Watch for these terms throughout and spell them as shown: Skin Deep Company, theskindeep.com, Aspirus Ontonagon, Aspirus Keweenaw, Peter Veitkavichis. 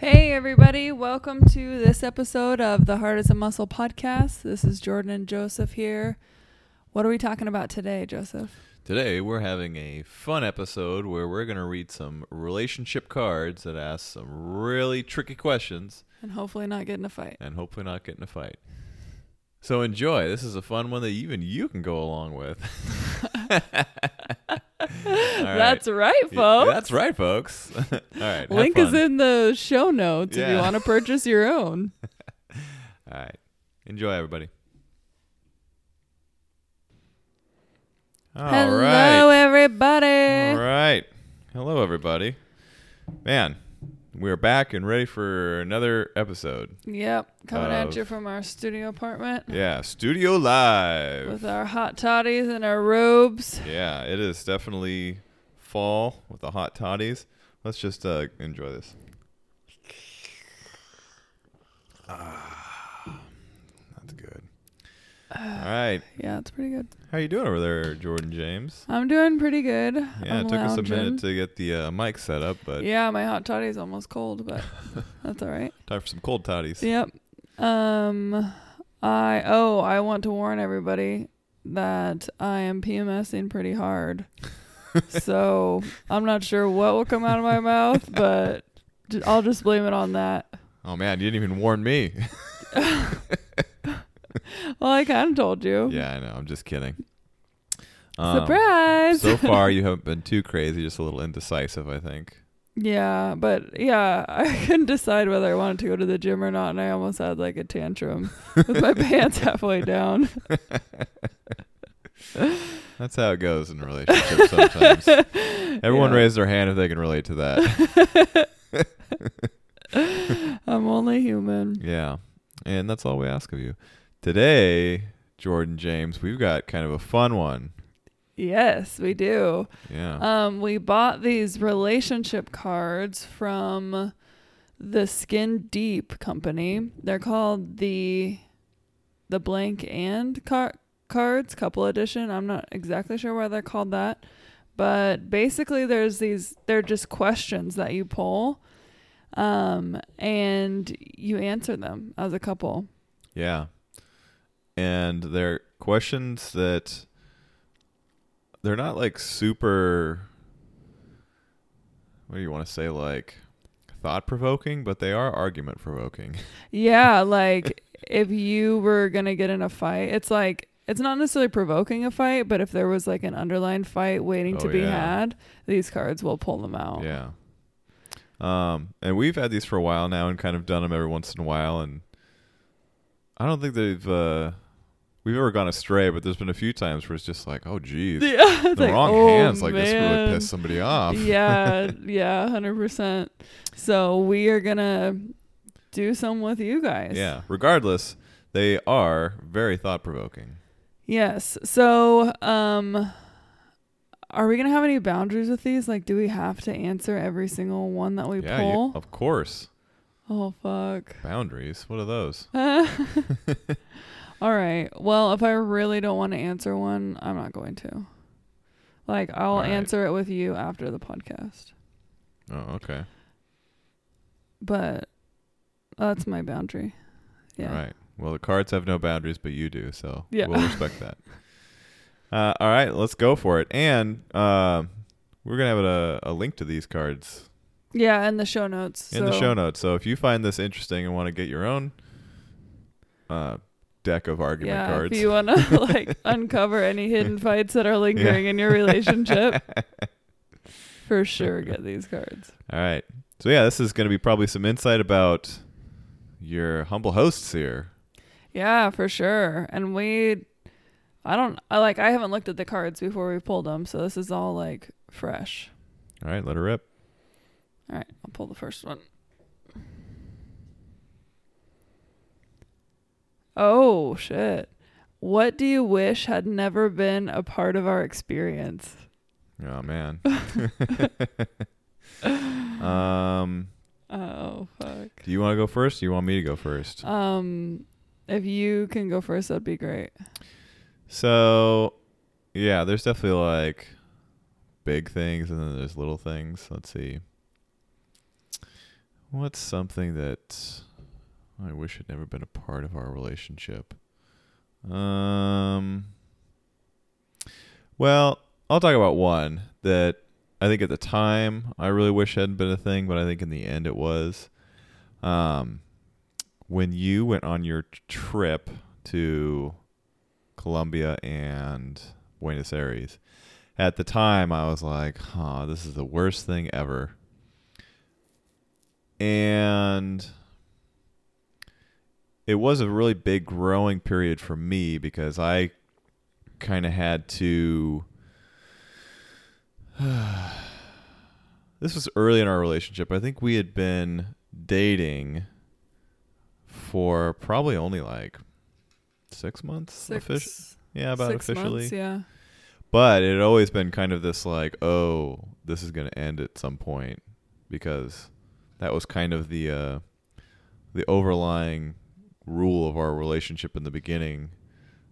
Hey everybody, welcome to this episode of the Heart is a Muscle podcast. This is Jordan and Joseph here. What are we talking about today, Joseph? Today we're having a fun episode where we're going to read some relationship cards that ask some really tricky questions. And hopefully not get in a fight. So enjoy. This is a fun one that even you can go along with. Right. That's right, folks. Yeah, that's right, folks. All right. Link is in the show notes if you want to purchase your own. All right. Enjoy, everybody. Hello, everybody. Man, we're back and ready for another episode. Yep. Coming at you from our studio apartment. Yeah. Studio live. With our hot toddies and our robes. Yeah. It is definitely fall with the hot toddies. Let's just enjoy this. That's good. All right. Yeah, it's pretty good. How you doing over there, Jordan James? I'm doing pretty good. Yeah, it took us a minute to get the mic set up, but yeah, my hot toddy's almost cold, but that's all right. Time for some cold toddies. Yep. I want to warn everybody that I am PMSing pretty hard, so I'm not sure what will come out of my mouth, but I'll just blame it on that. Oh man, you didn't even warn me. Well, I kind of told you. Yeah, I know. I'm just kidding. Surprise! So far, you haven't been too crazy. Just a little indecisive, I think. Yeah, but yeah, I couldn't decide whether I wanted to go to the gym or not, and I almost had like a tantrum with my pants halfway down. That's how it goes in relationships sometimes. Everyone raise their hand if they can relate to that. I'm only human. Yeah, and that's all we ask of you. Today, Jordan James, we've got kind of a fun one. Yes, we do. Yeah. We bought these relationship cards from the Skin Deep Company. They're called the Blank and Cards, Couple Edition. I'm not exactly sure why they're called that. But basically, they're just questions that you pull, and you answer them as a couple. Yeah. And they're questions that they're not like super, what do you want to say, like thought-provoking, but they are argument-provoking. Yeah, like if you were going to get in a fight, it's like, it's not necessarily provoking a fight, but if there was like an underlying fight waiting to be had, these cards will pull them out. Yeah. And we've had these for a while now and kind of done them every once in a while, and I don't think we've ever gone astray, but there's been a few times where it's just like, oh, geez, hands, like, man. This really pissed somebody off. Yeah, yeah, 100%. So we are going to do some with you guys. Yeah, regardless, they are very thought-provoking. Yes, so are we going to have any boundaries with these? Like, do we have to answer every single one that we pull? Yeah, of course. Oh, fuck. Boundaries? What are those? All right. Well, if I really don't want to answer one, I'm not going to. Like, I'll answer it with you after the podcast. Oh, okay. But that's my boundary. Yeah. All right. Well, the cards have no boundaries, but you do, so we'll respect that. All right. Let's go for it. And we're going to have a link to these cards. Yeah, in the show notes. So if you find this interesting and want to get your own deck of argument cards. If you want to like uncover any hidden fights that are lingering in your relationship, for sure get these cards. All right. So yeah, this is going to be probably some insight about your humble hosts here. Yeah, for sure. And I haven't looked at the cards before we pulled them, so this is all like fresh. All right, let her rip. All right, I'll pull the first one. Oh, shit. What do you wish had never been a part of our experience? Oh, man. Oh, fuck. Do you want to go first or do you want me to go first? If you can go first, that'd be great. So, yeah, there's definitely like big things and then there's little things. Let's see. What's something that I wish had never been a part of our relationship? Well, I'll talk about one that I think at the time I really wish hadn't been a thing, but I think in the end it was. When you went on your trip to Colombia and Buenos Aires, at the time I was like, this is the worst thing ever. And it was a really big growing period for me because I kind of had to... This was early in our relationship. I think we had been dating for probably only like 6 months. Yeah, about officially. Months, yeah. But it had always been kind of this like, this is going to end at some point, because that was kind of the overlying rule of our relationship in the beginning,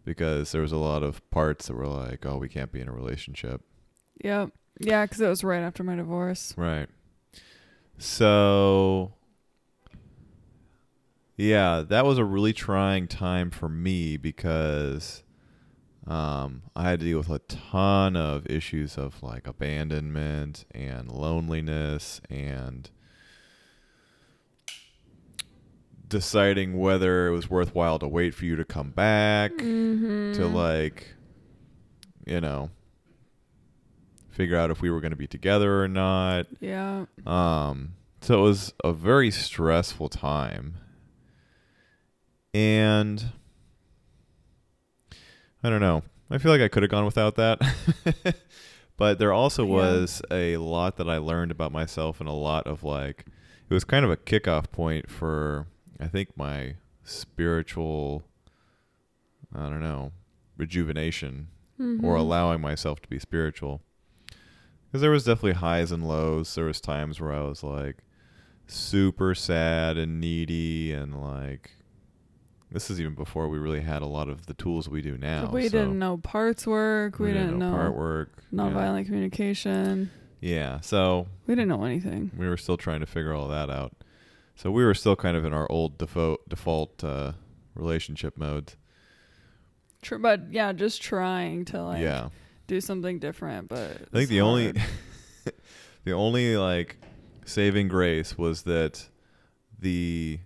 because there was a lot of parts that were like, we can't be in a relationship. Yep. Yeah, because it was right after my divorce. Right. So, yeah, that was a really trying time for me because I had to deal with a ton of issues of like abandonment and loneliness and deciding whether it was worthwhile to wait for you to come back, to like, figure out if we were going to be together or not. Yeah. So it was a very stressful time. And I don't know. I feel like I could have gone without that. But there also was a lot that I learned about myself, and a lot of like, it was kind of a kickoff point for, I think, my spiritual, rejuvenation, or allowing myself to be spiritual. Because there was definitely highs and lows. There was times where I was like super sad and needy, and like, this is even before we really had a lot of the tools we do now. We didn't know parts work. We didn't know part work. Nonviolent communication. Yeah. So we didn't know anything. We were still trying to figure all that out. So we were still kind of in our old default relationship mode. True, but yeah, just trying to like do something different. But I think the only like saving grace was that the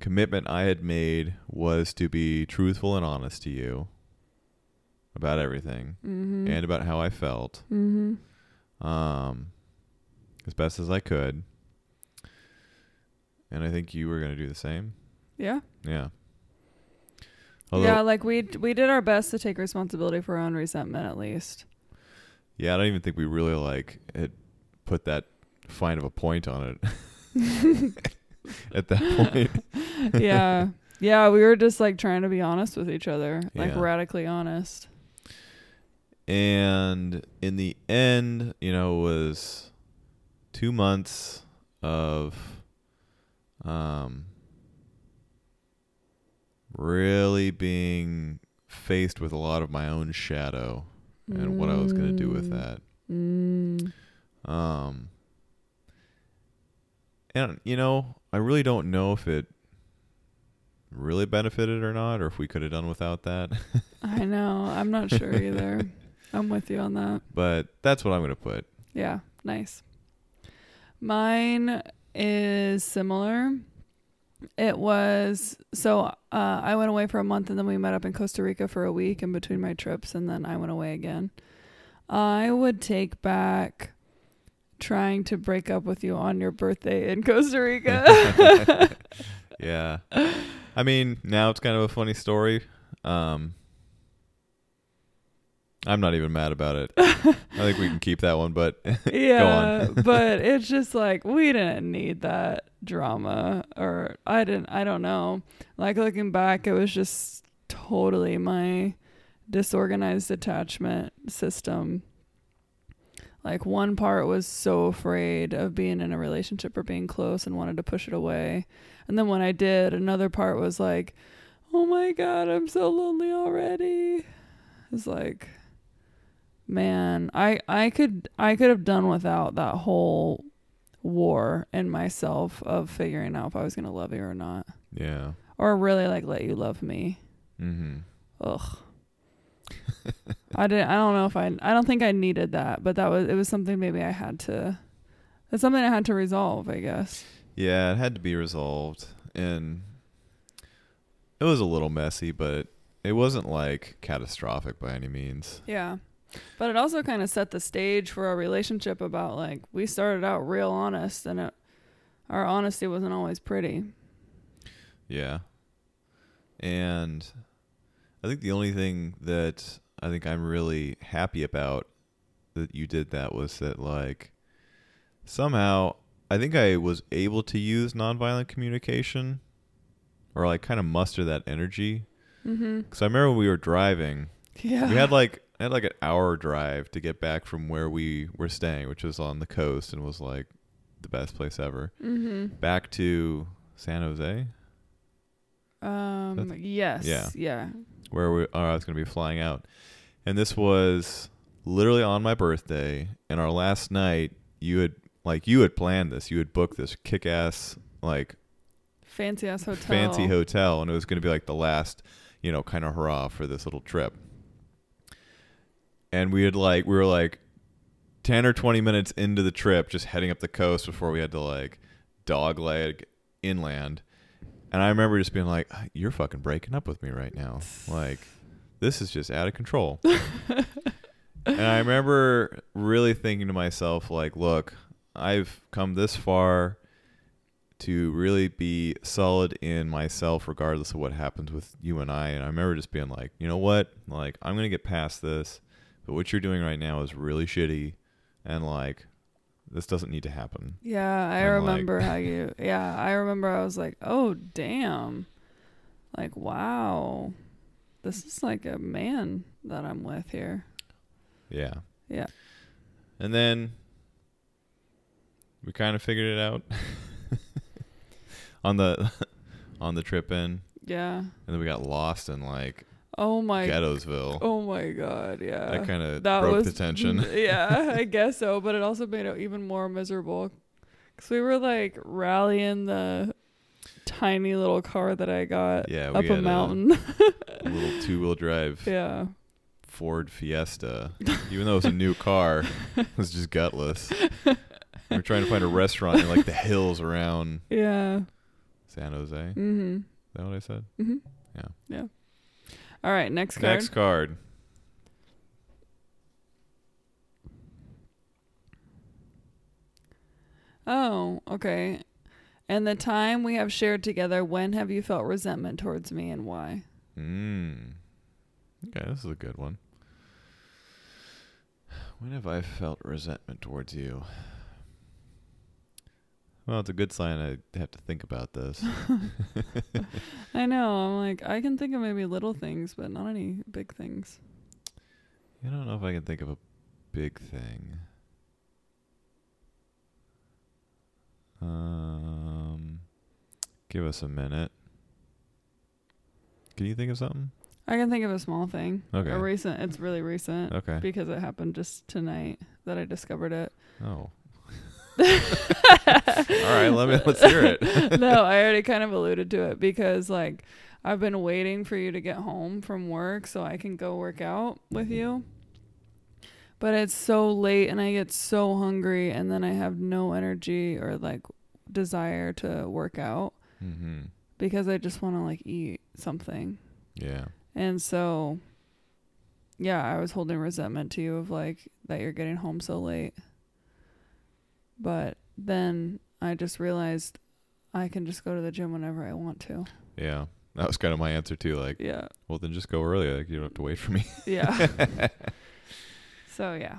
commitment I had made was to be truthful and honest to you about everything and about how I felt, as best as I could. And I think you were going to do the same. Yeah. Yeah. Although, yeah, like we did our best to take responsibility for our own resentment, at least. Yeah, I don't even think we really like had put that fine of a point on it at that point. Yeah. Yeah, we were just like trying to be honest with each other, like radically honest. And in the end, it was 2 months of... really being faced with a lot of my own shadow and what I was going to do with that. And I really don't know if it really benefited or not, or if we could have done without that. I know. I'm not sure either. I'm with you on that. But that's what I'm going to put. Yeah. Nice. Mine is similar. It was, I went away for a month, and then we met up in Costa Rica for a week in between my trips, and then I went away again. I would take back trying to break up with you on your birthday in Costa Rica. Yeah. I mean, now it's kind of a funny story. I'm not even mad about it. I think we can keep that one, but yeah, go on. But it's just like, we didn't need that drama, or I don't know. Like, looking back, it was just totally my disorganized attachment system. Like, one part was so afraid of being in a relationship or being close and wanted to push it away. And then when I did, another part was like, oh my God, I'm so lonely already. It's like, man, I could have done without that whole war in myself of figuring out if I was going to love you or not. Yeah. Or really like let you love me. Mm-hmm. Ugh. I don't think I needed that, but it was something maybe I had to, it's something I had to resolve, I guess. Yeah, it had to be resolved. And it was a little messy, but it wasn't like catastrophic by any means. Yeah. But it also kind of set the stage for our relationship about like, we started out real honest and our honesty wasn't always pretty. Yeah. And I think the only thing that I think I'm really happy about that you did that was that like somehow I think I was able to use nonviolent communication or like kind of muster that energy. Mm-hmm. Cause I remember when we were driving, yeah, we had like, I had like an hour drive to get back from where we were staying, which was on the coast and was like the best place ever. Mm-hmm. Back to San Jose. Yes. Yeah. Yeah. Where I was going to be flying out. And this was literally on my birthday. And our last night, you had planned this. You had booked this kick-ass, like fancy-ass hotel. Fancy hotel. And it was going to be like the last, you know, kind of hurrah for this little trip. And we were 10 or 20 minutes into the trip, just heading up the coast before we had to like dog leg inland. And I remember just being like, you're fucking breaking up with me right now. Like, this is just out of control. And I remember really thinking to myself, like, look, I've come this far to really be solid in myself, regardless of what happens with you and I. And I remember just being like, you know what? Like, I'm going to get past this. But what you're doing right now is really shitty and like this doesn't need to happen. Yeah, I remember how you I was like, oh damn. Like, wow. This is like a man that I'm with here. Yeah. Yeah. And then we kind of figured it out on the trip in. Yeah. And then we got lost in like Ghettosville. Oh my God, yeah. That kind of broke the tension. Yeah, I guess so. But it also made it even more miserable because we were like rallying the tiny little car that I got up a mountain. A little two-wheel drive. Yeah. Ford Fiesta. Even though it was a new car, it was just gutless. We were trying to find a restaurant in like the hills around. Yeah. San Jose. Mm-hmm. Is that what I said? Mm-hmm. Yeah. Yeah. All right, next card. Oh, okay. And the time we have shared together, when have you felt resentment towards me and why? Okay, this is a good one. When have I felt resentment towards you? Well, it's a good sign I have to think about this. I know. I'm like, I can think of maybe little things, but not any big things. I don't know if I can think of a big thing. Give us a minute. Can you think of something? I can think of a small thing. Okay. It's really recent. Okay. Because it happened just tonight that I discovered it. Oh. All right, let's hear it. No, I already kind of alluded to it because like I've been waiting for you to get home from work so I can go work out with you. But it's so late and I get so hungry and then I have no energy or like desire to work out because I just want to like eat something. Yeah. And so, yeah, I was holding resentment to you of like that you're getting home so late. But then I just realized I can just go to the gym whenever I want to. Yeah. That was kind of my answer too. Like, yeah. Well, then just go early. Like, you don't have to wait for me. Yeah. So, yeah.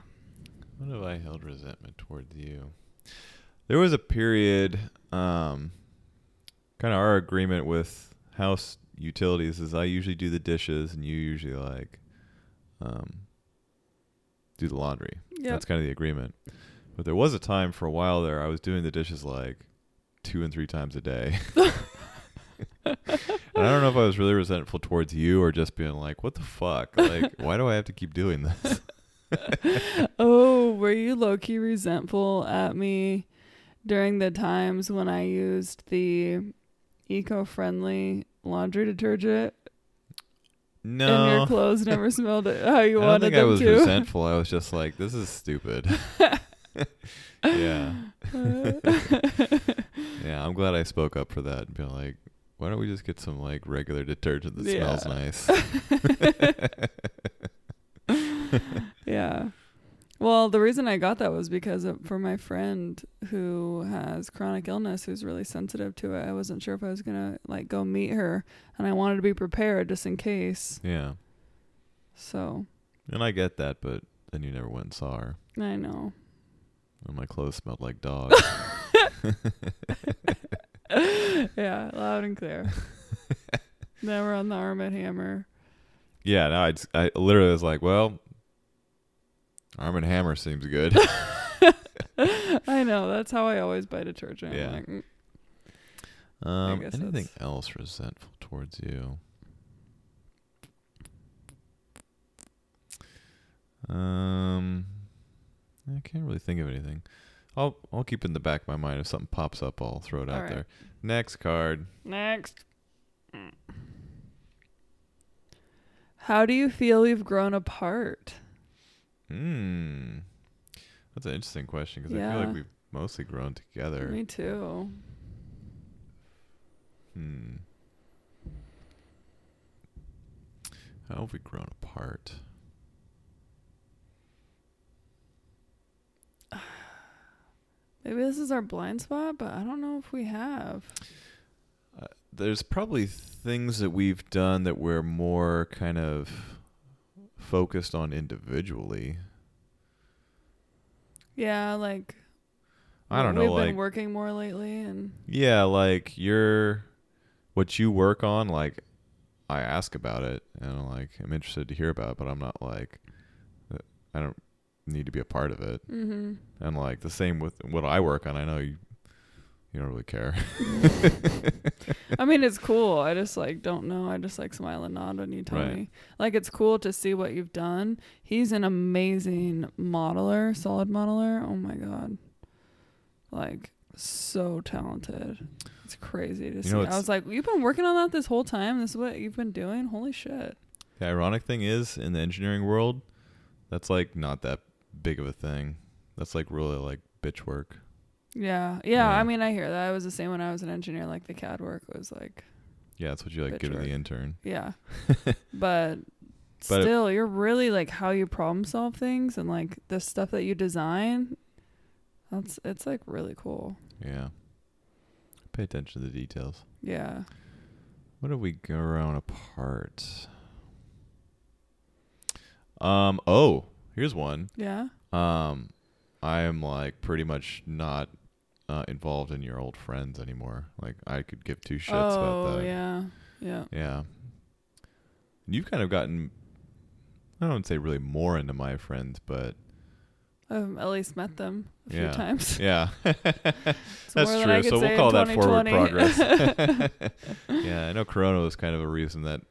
What have I held resentment towards you? There was a period, kind of our agreement with house utilities is I usually do the dishes and you usually like do the laundry. Yep. That's kind of the agreement. But there was a time for a while there I was doing the dishes like 2 and 3 times a day. And I don't know if I was really resentful towards you or just being like, what the fuck? Like, why do I have to keep doing this? Oh, were you low-key resentful at me during the times when I used the eco-friendly laundry detergent. No. And your clothes never smelled how you wanted them to. I don't think I was resentful. I was just like, this is stupid. Yeah. Yeah, I'm glad I spoke up for that and be like, why don't we just get some like regular detergent that smells nice? Yeah. Well, the reason I got that was because for my friend who has chronic illness, who's really sensitive to it, I wasn't sure if I was going to like go meet her, and I wanted to be prepared just in case. Yeah. So. And I get that, but then you never went and saw her. I know. And my clothes smelled like dog. Yeah, loud and clear. Now we're on the Arm & Hammer. Yeah, no, I literally was like, well, Arm & Hammer seems good. I know. That's how I always buy detergent. Yeah. Like, anything else resentful towards you? I can't really think of anything. I'll keep it in the back of my mind. If something pops up, I'll throw it out there. Next card. Next. How do you feel we've grown apart? That's an interesting question because I feel like we've mostly grown together. Me too. How have we grown apart? Maybe this is our blind spot, but I don't know if we have. There's probably things that we've done that we're more kind of focused on individually. Yeah, like I don't know, we've been working more lately, and yeah, like what you work on, like I ask about it, and I'm interested to hear about it, but I'm not like I don't need to be a part of it. Mm-hmm. And like the same with what I work on. I know you don't really care. I mean, it's cool. I just don't know. I just smile and nod when you tell me. Like, it's cool to see what you've done. He's an amazing modeler, solid modeler. Oh my God. So talented. It's crazy to see. I was like, you've been working on that this whole time. This is what you've been doing. Holy shit. The ironic thing is, in the engineering world, that's not that big of a thing. That's really bitch work. Yeah. I mean, I hear that. I was the same when I was an engineer. The CAD work was yeah, that's what you give to the intern. Yeah, but still, you're really how you problem solve things and the stuff that you design. It's really cool. Yeah, pay attention to the details. Yeah. What have we grown apart? Oh, here's one. Yeah. I am pretty much not involved in your old friends anymore. I could give two shits about that. Oh, yeah. You've kind of gotten, I don't say really more into my friends, but I've at least met them a few times. Yeah. That's true. So we'll call that forward progress. Yeah, I know Corona was kind of a reason that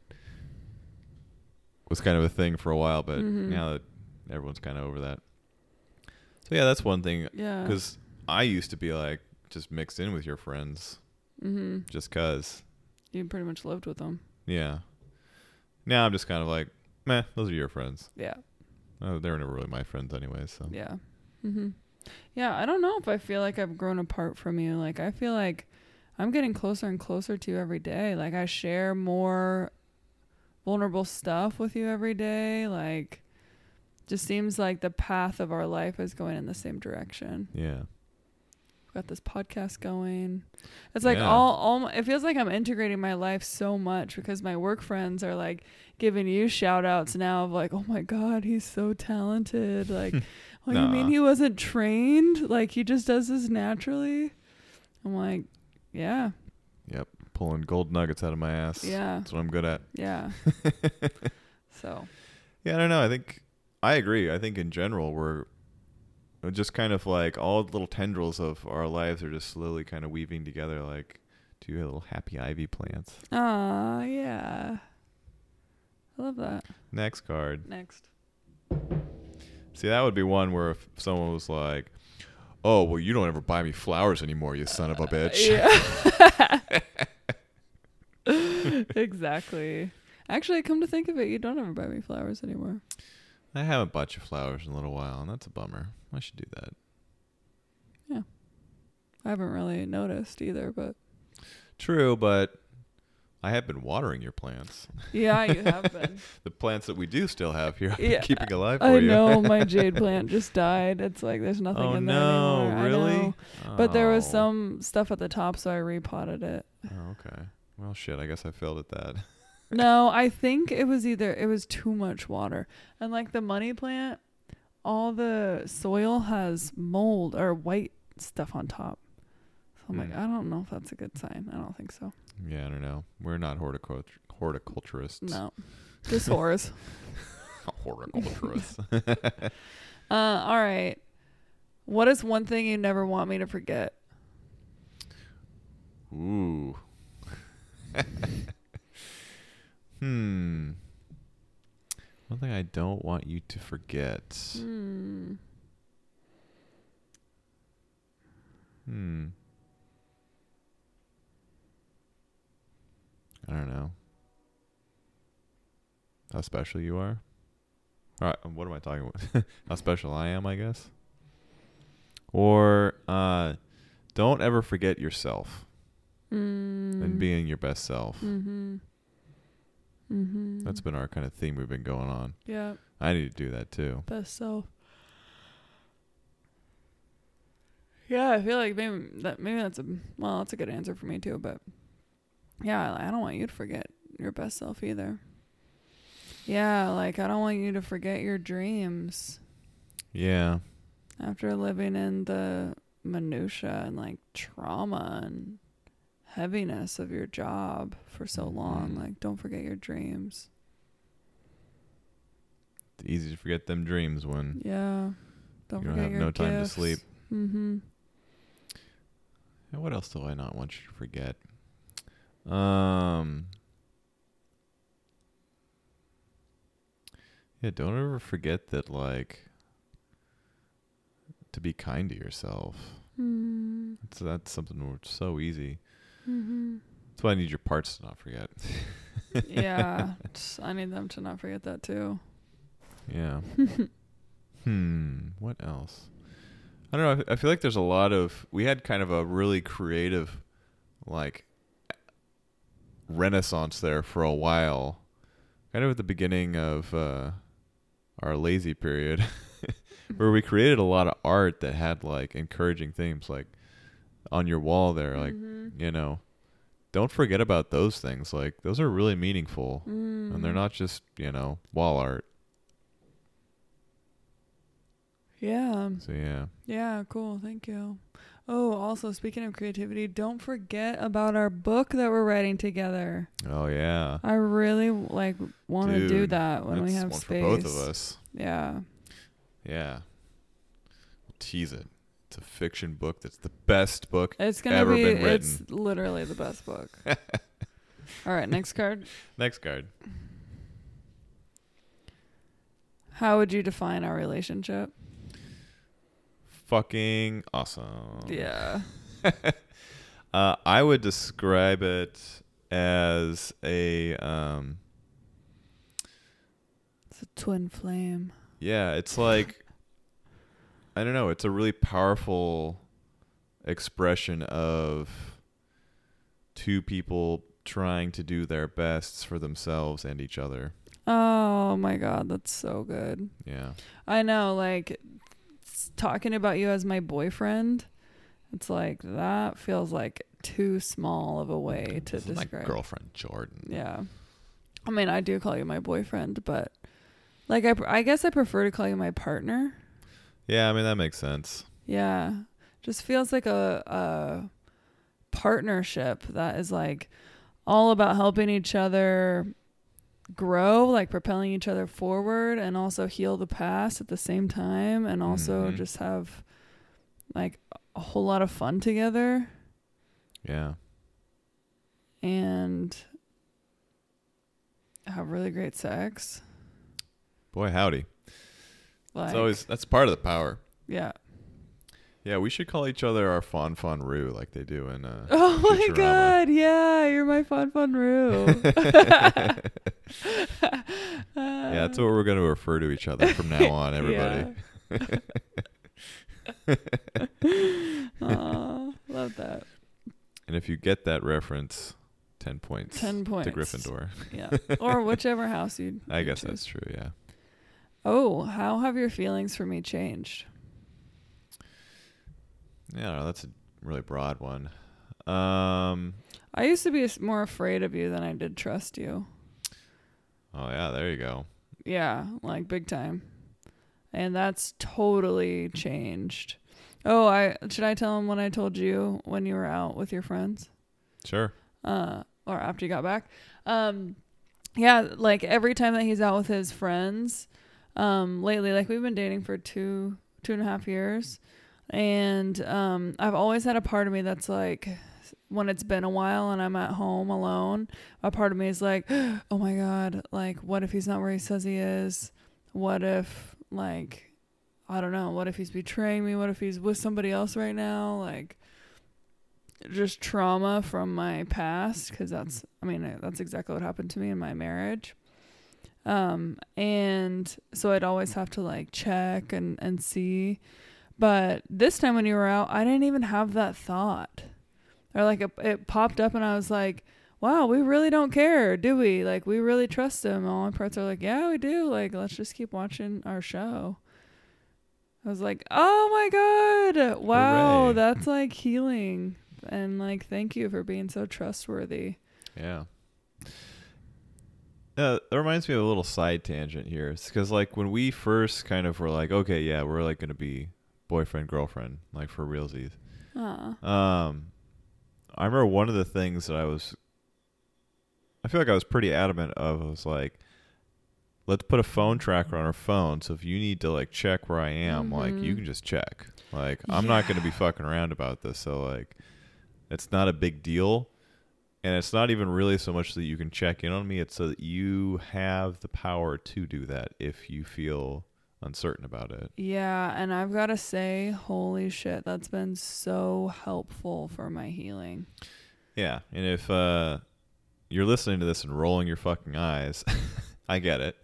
was kind of a thing for a while, but now that everyone's kind of over that. So yeah, that's one thing. Yeah. Because I used to be just mixed in with your friends. Mm-hmm. Just cause. You pretty much lived with them. Yeah. Now I'm just kind of meh, those are your friends. Yeah. Oh, they were never really my friends anyway, so. Yeah. Mm-hmm. Yeah, I don't know if I feel I've grown apart from you. I feel I'm getting closer and closer to you every day. I share more vulnerable stuff with you every day. Just seems the path of our life is going in the same direction. Yeah. Got this podcast going. It's all it feels I'm integrating my life so much because my work friends are giving you shout outs now of oh my God, he's so talented. What do you mean he wasn't trained? He just does this naturally. I'm yeah. Yep. Pulling gold nuggets out of my ass. Yeah. That's what I'm good at. Yeah. So. Yeah. I don't know. I think I agree. I think in general, we're just kind of all the little tendrils of our lives are just slowly kind of weaving together two little happy ivy plants. Aw, yeah. I love that. Next card. See, that would be one where if someone was oh, well, you don't ever buy me flowers anymore, you son of a bitch. Yeah. Exactly. Actually, come to think of it, you don't ever buy me flowers anymore. I haven't bought you flowers in a little while, and that's a bummer. I should do that. Yeah. I haven't really noticed either, but... True, but I have been watering your plants. Yeah, you have been. The plants that we do still have here, I've been keeping alive for you. I know, my jade plant just died. It's like there's nothing in there anymore. Really? I know. Oh, really? But there was some stuff at the top, so I repotted it. Oh, okay. Well, shit, I guess I failed at that. No, I think it was too much water. And like the money plant, all the soil has mold or white stuff on top. So I'm like, I don't know if that's a good sign. I don't think so. Yeah, I don't know. We're not horticulturists. No, just whores. Horticulturists. All right. What is one thing you never want me to forget? Ooh. One thing I don't want you to forget. I don't know. How special you are? All right, what am I talking about? How special I am, I guess. Or don't ever forget yourself and being your best self. Mm-hmm. That's been our kind of theme we've been going on. Yeah. I need to do that too. Best self. Yeah, I feel like that's a good answer for me too, but yeah, I don't want you to forget your best self either. Yeah, like I don't want you to forget your dreams. Yeah. After living in the minutia and like trauma and heaviness of your job for so long, like don't forget your dreams. It's easy to forget them dreams when don't you forget have your no gifts. Time to sleep. And what else do I not want you to forget? Don't ever forget that, like, to be kind to yourself. That's something that's so easy. That's why I need your parts to not forget. Yeah, I need them to not forget that too. Yeah. What else? I don't know. I feel like there's a lot of... We had kind of a really creative, like, renaissance there for a while. Kind of at the beginning of our lazy period. Where we created a lot of art that had, like, encouraging themes, like, on your wall there, like, you know, don't forget about those things. Like, those are really meaningful and they're not just, you know, wall art. Yeah. So, yeah. Yeah. Cool. Thank you. Oh, also, speaking of creativity, don't forget about our book that we're writing together. Oh, yeah. I really, like, want to do that when we have space. For both of us. Yeah. Yeah. We'll tease it. It's a fiction book that's the best book ever been written. It's literally the best book. All right, next card. Next card. How would you define our relationship? Fucking awesome. Yeah. I would describe it as a twin flame. Yeah, it's like... I don't know. It's a really powerful expression of two people trying to do their best for themselves and each other. Oh, my God. That's so good. Yeah. I know. Like, talking about you as my boyfriend, it's like that feels like too small of a way to describe. My girlfriend, Jordan. Yeah. I mean, I do call you my boyfriend, but like I guess I prefer to call you my partner. Yeah, I mean, that makes sense. Yeah. Just feels like a partnership that is like all about helping each other grow, like propelling each other forward and also heal the past at the same time and also just have like a whole lot of fun together. Yeah. And have really great sex. Boy, howdy. Like, that's part of the power. Yeah. Yeah, we should call each other our Fon Fon Roo like they do in Oh my Futurama. God, yeah, you're my Fon Fon Roo. Yeah, that's what we're going to refer to each other from now on, everybody. Yeah. Aw, love that. And if you get that reference, 10 points. 10 points. To Gryffindor. Yeah, or whichever house you'd I guess choose. That's true, yeah. Oh, how have your feelings for me changed? Yeah, I don't know, that's a really broad one. I used to be more afraid of you than I did trust you. Oh, yeah, there you go. Yeah, like big time. And that's totally changed. Oh, should I tell them what I told you when you were out with your friends? Sure. Or after you got back. Yeah, like every time that he's out with his friends lately, like we've been dating for two and a half years. And I've always had a part of me that's like, when it's been a while and I'm at home alone, a part of me is like, oh my God, like what if he's not where he says he is? What if, like, I don't know, what if he's betraying me? What if he's with somebody else right now? Like, just trauma from my past, because that's exactly what happened to me in my marriage. And so I'd always have to like check and see. But this time when you were out, I didn't even have that thought. Or like it popped up and I was like, wow, we really don't care, do we? Like, we really trust him. All my parts are like, yeah, we do. Like, let's just keep watching our show. I was like, oh my God. Wow. Hooray. That's like healing. And like, thank you for being so trustworthy. Yeah. That reminds me of a little side tangent here. It's because like when we first kind of were like, okay, yeah, we're like going to be boyfriend, girlfriend, like for realsies. I remember one of the things that I feel like I was pretty adamant of, I was like, let's put a phone tracker on our phone. So if you need to like check where I am, mm-hmm. like you can just check, like, I'm not going to be fucking around about this. So like, it's not a big deal. And it's not even really so much that you can check in on me. It's so that you have the power to do that if you feel uncertain about it. Yeah, and I've got to say, holy shit, that's been so helpful for my healing. Yeah, and if you're listening to this and rolling your fucking eyes, I get it.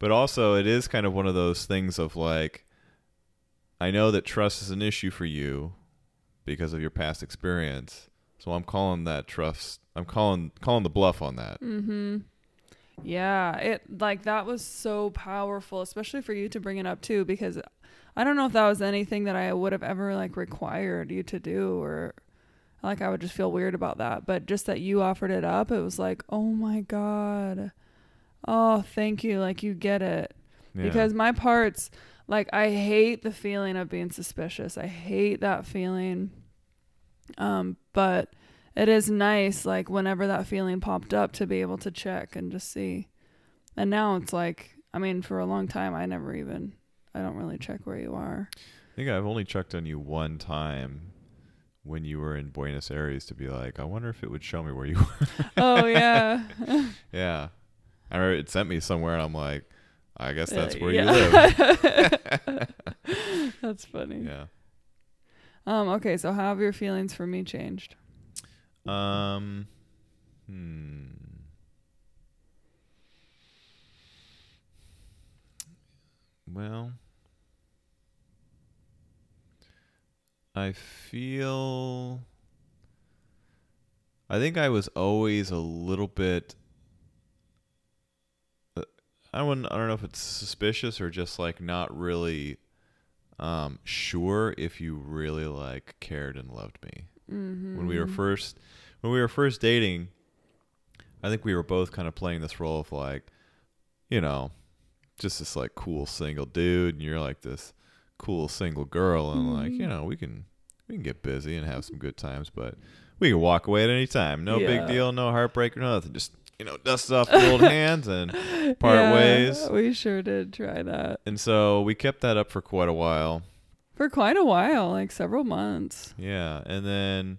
But also, it is kind of one of those things of like, I know that trust is an issue for you because of your past experience, so I'm calling that trust. I'm calling the bluff on that. Mm-hmm. Yeah, it like that was so powerful, especially for you to bring it up too, because I don't know if that was anything that I would have ever like required you to do, or like I would just feel weird about that. But just that you offered it up, it was like, oh my God, oh thank you, like you get it. Yeah. Because my parts, like I hate the feeling of being suspicious. I hate that feeling. But it is nice, like, whenever that feeling popped up to be able to check and just see. And now it's like, I mean, for a long time, I don't really check where you are. I think I've only checked on you one time when you were in Buenos Aires to be like, I wonder if it would show me where you were. Oh, yeah. Yeah. I remember it sent me somewhere, and I'm like, I guess that's where you live. That's funny. Yeah. Okay, so how have your feelings for me changed? Well, I think I was always a little bit, I don't know if it's suspicious or just like not really, sure if you really like cared and loved me. Mm-hmm. When we were first dating, I think we were both kind of playing this role of like, you know, just this like cool single dude, and you're like this cool single girl, and mm-hmm. like, you know, we can get busy and have some good times, but we can walk away at any time. No big deal, no heartbreak or nothing. Just, you know, dust off the old hands and part ways. We sure did try that, and so we kept that up for quite a while. For quite a while, like several months. Yeah. And then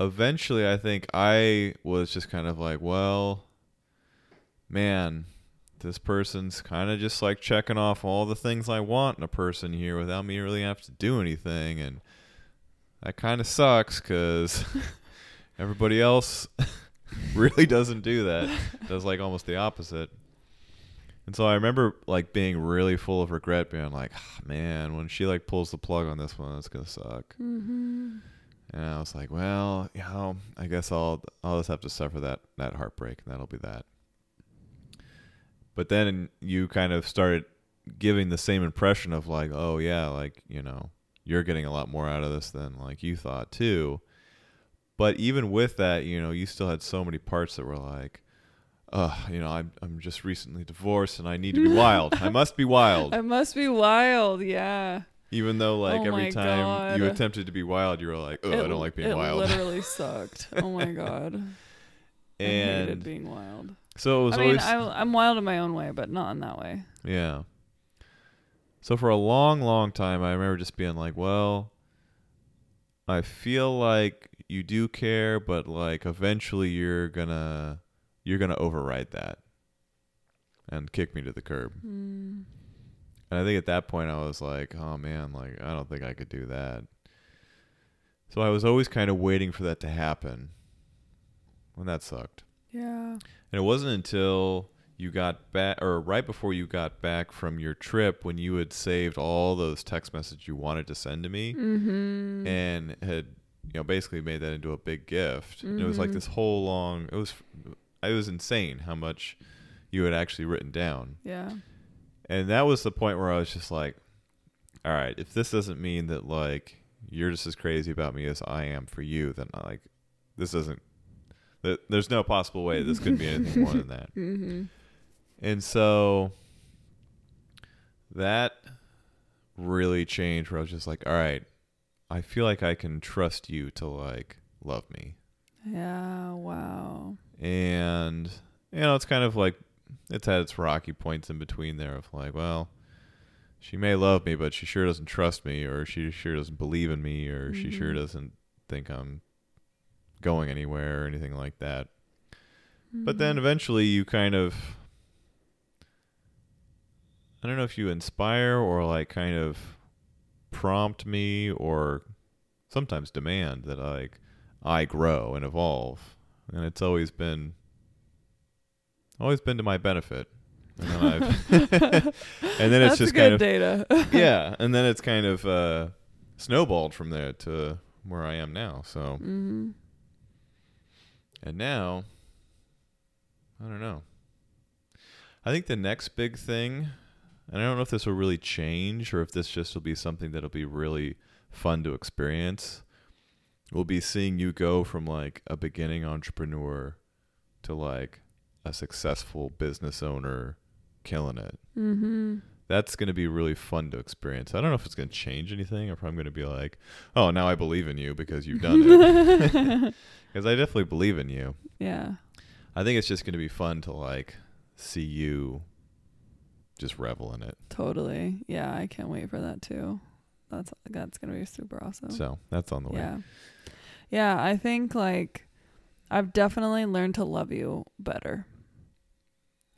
eventually I think I was just kind of like, well, man, this person's kind of just like checking off all the things I want in a person here without me really have to do anything. And that kind of sucks because everybody else really doesn't do that. Does like almost the opposite. And so I remember like being really full of regret, being like, oh, man, when she like pulls the plug on this one, it's going to suck. Mm-hmm. And I was like, well, you know, I guess I'll just have to suffer that heartbreak, and that'll be that. But then you kind of started giving the same impression of like, oh yeah, like, you know, you're getting a lot more out of this than like you thought too. But even with that, you know, you still had so many parts that were like, you know, I'm just recently divorced and I need to be wild. I must be wild. I must be wild. Yeah. Even though, like, every time you attempted to be wild, you were like, oh, I don't like being wild. It literally sucked. Oh, my God. I hated being wild. So it was I'm wild in my own way, but not in that way. Yeah. So for a long, long time, I remember just being like, well, I feel like you do care, but, like, eventually you're gonna override that and kick me to the curb. Mm. And I think at that point I was like, oh man, like I don't think I could do that. So I was always kind of waiting for that to happen. And that sucked. Yeah. And it wasn't until you got back, or right before you got back from your trip, when you had saved all those text messages you wanted to send to me, mm-hmm. and had, you know, basically made that into a big gift. Mm-hmm. And it was like this whole long, it was insane how much you had actually written down. Yeah. And that was the point where I was just like, all right, if this doesn't mean that, like, you're just as crazy about me as I am for you, then, like, this isn't... There's no possible way this could be anything more than that. Mm-hmm. And so that really changed where I was just like, all right, I feel like I can trust you to, like, love me. Yeah, wow. And, you know, it's kind of like... It's had its rocky points in between there of like, well, she may love me, but she sure doesn't trust me, or she sure doesn't believe in me, or mm-hmm. she sure doesn't think I'm going anywhere or anything like that. Mm-hmm. But then eventually you kind of, I don't know if you inspire or like kind of prompt me or sometimes demand that like I grow and evolve. And it's always been to my benefit. And then, and then it's just kind of... That's good data. Yeah. And then it's kind of snowballed from there to where I am now. So, mm-hmm. And now, I don't know. I think the next big thing, and I don't know if this will really change or if this just will be something that'll be really fun to experience, will be seeing you go from like a beginning entrepreneur to like a successful business owner killing it. Mm-hmm. That's going to be really fun to experience. I don't know if it's going to change anything. I'm probably going to be like, oh, now I believe in you because you've done it. Because I definitely believe in you. Yeah. I think it's just going to be fun to like see you just revel in it. Totally. Yeah. I can't wait for that too. That's going to be super awesome. So that's on the way. Yeah. Yeah. I think like I've definitely learned to love you better.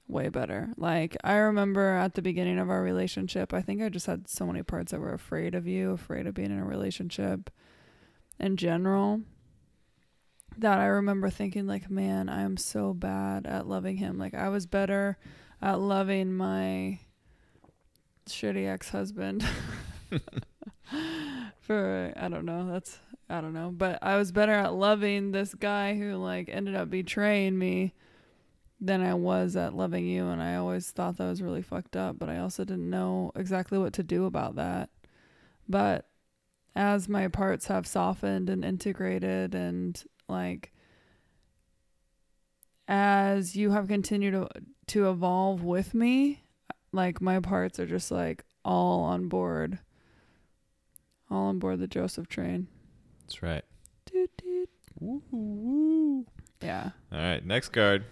Way better. Like, I remember at the beginning of our relationship, I think I just had so many parts that were afraid of you, afraid of being in a relationship in general, that I remember thinking like, man, I am so bad at loving him. Like, I was better at loving my shitty ex-husband for, I don't know, but I was better at loving this guy who like ended up betraying me than I was at loving you. And I always thought that was really fucked up, but I also didn't know exactly what to do about that. But as my parts have softened and integrated, and like as you have continued to evolve with me, like my parts are just like all on board the Joseph train. That's right. Doot, doot. Woo, woo. Yeah. All right. Next card.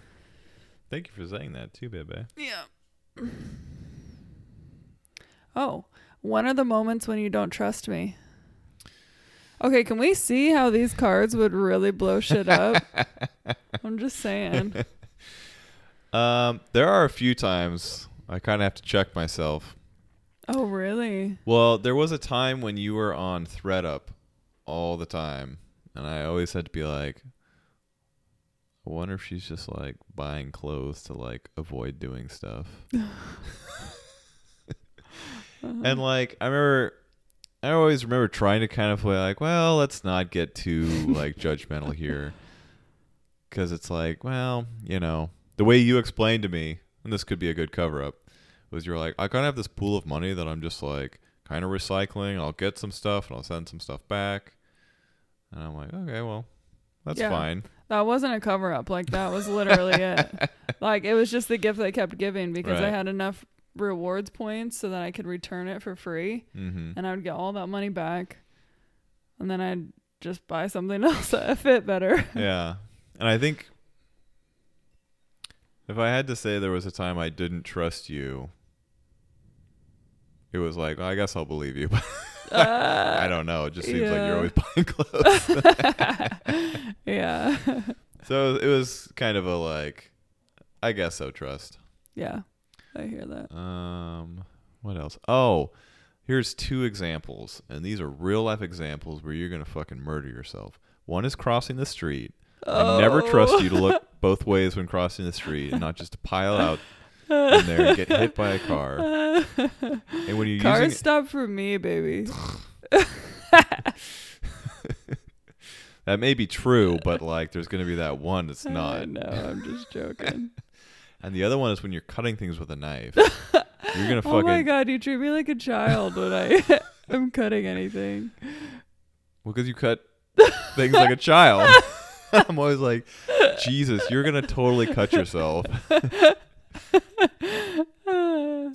Thank you for saying that too, baby. Yeah. Oh, when are the moments when you don't trust me? Okay, can we see how these cards would really blow shit up? I'm just saying. There are a few times I kind of have to check myself. Oh, really? Well, there was a time when you were on ThreadUp all the time, and I always had to be like, I wonder if she's just like buying clothes to like avoid doing stuff. And like, I always remember trying to kind of play like, well, let's not get too like judgmental here. Cause it's like, well, you know, the way you explained to me, and this could be a good cover up, was you're like, I kind of have this pool of money that I'm just like kind of recycling. I'll get some stuff and I'll send some stuff back. And I'm like, okay, well, that's fine. That wasn't a cover up. Like that was literally it. Like it was just the gift they kept giving because I had enough rewards points so that I could return it for free, and I would get all that money back, and then I'd just buy something else that fit better. Yeah. And I think if I had to say there was a time I didn't trust you, it was like, well, I guess I'll believe you. I don't know. It just seems like you're always buying clothes. Yeah. So it was kind of a like, I guess so, trust. Yeah. I hear that. What else? Oh, here's two examples, and these are real life examples where you're gonna fucking murder yourself. One is crossing the street. Oh. I never trust you to look both ways when crossing the street, and not just to pile out in there and get hit by a car. And when you cars stop for me, baby. That may be true, but like, there's gonna be that one that's not. No, I'm just joking. And the other one is when you're cutting things with a knife. You're gonna fucking. Oh my god, you treat me like a child when I'm cutting anything. Well, because you cut things like a child. I'm always like, Jesus, you're gonna totally cut yourself.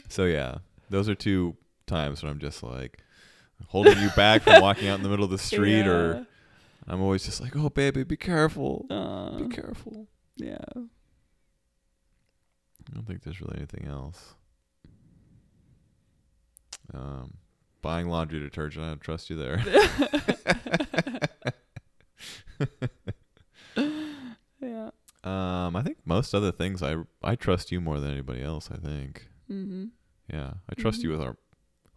So yeah, those are two times when I'm just like holding you back from walking out in the middle of the street, or I'm always just like, oh baby, be careful, be careful. Yeah. I don't think there's really anything else. Buying laundry detergent, I don't trust you there. Yeah. I think most other things, I trust you more than anybody else, I think. Mm-hmm. Yeah. I trust you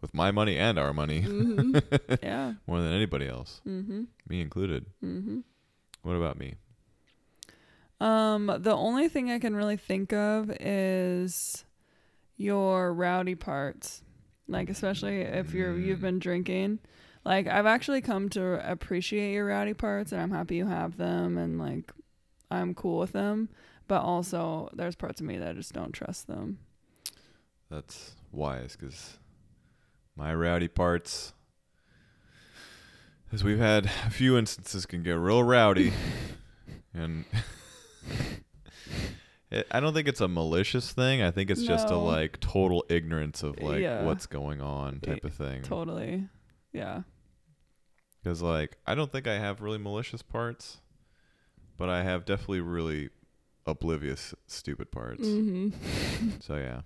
with my money and our money. Mm-hmm. Yeah. More than anybody else. Mm-hmm. Me included. Mm-hmm. What about me? The only thing I can really think of is your rowdy parts. Like, especially if you've been drinking. Like, I've actually come to appreciate your rowdy parts, and I'm happy you have them, and like, I'm cool with them. But also, there's parts of me that I just don't trust them. That's wise, because my rowdy parts, as we've had a few instances, can get real rowdy. And... I don't think it's a malicious thing. I think it's just a like total ignorance of like what's going on type of thing. Totally. Yeah. Because like, I don't think I have really malicious parts, but I have definitely really oblivious, stupid parts. Mm-hmm. So yeah.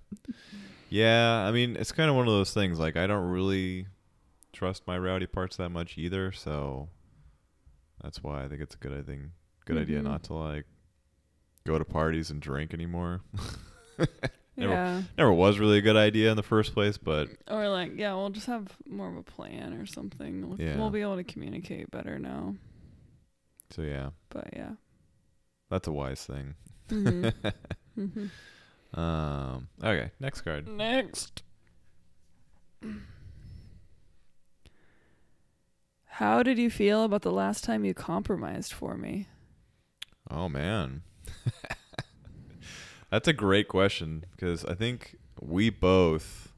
Yeah. I mean, it's kind of one of those things. Like, I don't really trust my rowdy parts that much either. So that's why I think it's a good idea not to like go to parties and drink anymore. Never was really a good idea in the first place, but or like, yeah, we'll just have more of a plan or something. We'll be able to communicate better now. So yeah. But yeah, that's a wise thing. Mm-hmm. Mm-hmm. Okay, next card. Next. How did you feel about the last time you compromised for me? Oh man. That's a great question, because I think we both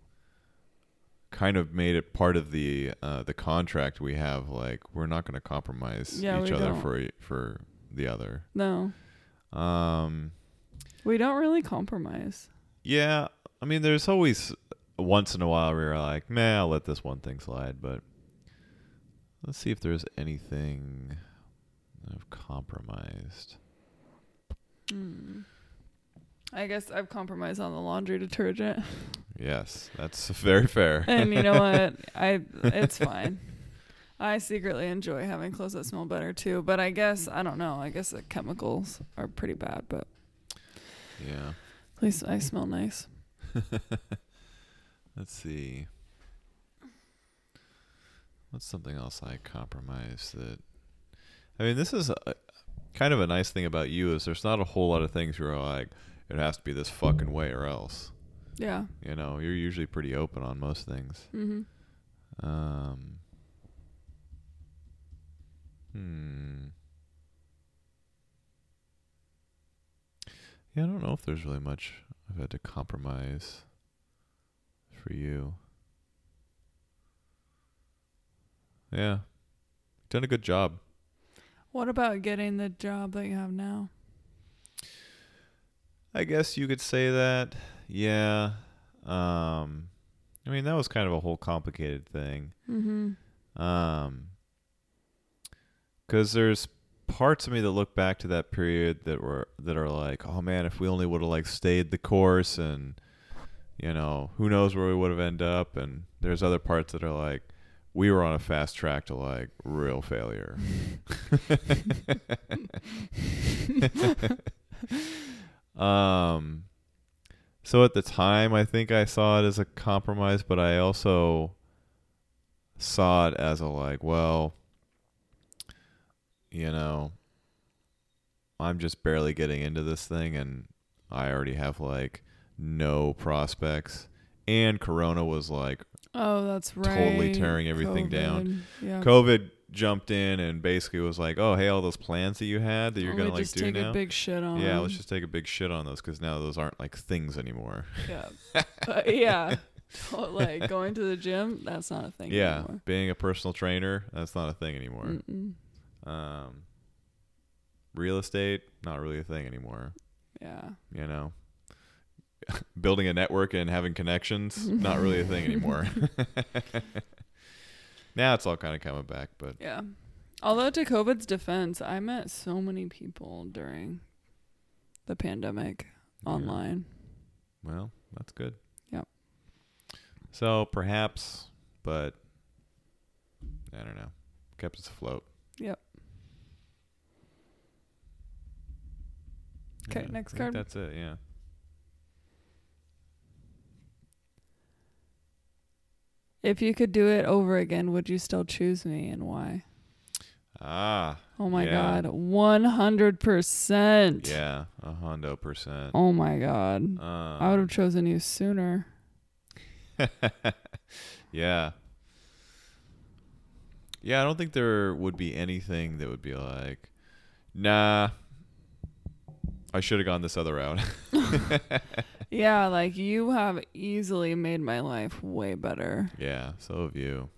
kind of made it part of the contract we have. Like, we're not going to compromise each other for the other. No. We don't really compromise. Yeah. I mean, there's always once in a while where you're like, nah, I'll let this one thing slide. But let's see if there's anything I've compromised. I guess I've compromised on the laundry detergent. Yes, that's very fair. And you know what? It's fine. I secretly enjoy having clothes that smell better too, but I guess I don't know. I guess the chemicals are pretty bad, but yeah. At least I smell nice. Let's see. What's something else I compromise that... I mean, this is kind of a nice thing about you is there's not a whole lot of things where you're like, it has to be this fucking way or else. Yeah. You know, you're usually pretty open on most things. Mm-hmm. Yeah, I don't know if there's really much I've had to compromise for you. Yeah. Done a good job. What about getting the job that you have now? I guess you could say that. Yeah. I mean, that was kind of a whole complicated thing. Mm-hmm. 'Cause there's parts of me that look back to that period that are like, oh man, if we only would have like stayed the course, and you know, who knows where we would have ended up. And there's other parts that are like, we were on a fast track to like real failure. So at the time, I think I saw it as a compromise, but I also saw it as a like, well, you know, I'm just barely getting into this thing and I already have like no prospects. And Corona was like, oh, that's right, totally tearing everything down. Yeah. COVID jumped in and basically was like, oh, hey, all those plans that you had that you're going to like do now. Let's just take a big shit on. Yeah, let's just take a big shit on those because now those aren't like things anymore. Yeah. Yeah. Like going to the gym, that's not a thing anymore. Yeah. Being a personal trainer, that's not a thing anymore. Mm-mm. Real estate, not really a thing anymore. Yeah. You know, building a network and having connections, not really a thing anymore. Now it's all kind of coming back, but yeah. Although to COVID's defense, I met so many people during the pandemic online. Well, that's good. Yep. So perhaps, but I don't know. Kept us afloat. Yep. Okay, yeah, next card. That's it, yeah. If you could do it over again, would you still choose me and why? Oh my God. 100%. Yeah, 100%. Oh my God. I would have chosen you sooner. Yeah. Yeah, I don't think there would be anything that would be like, nah, I should have gone this other route. Yeah, like you have easily made my life way better. Yeah, so have you.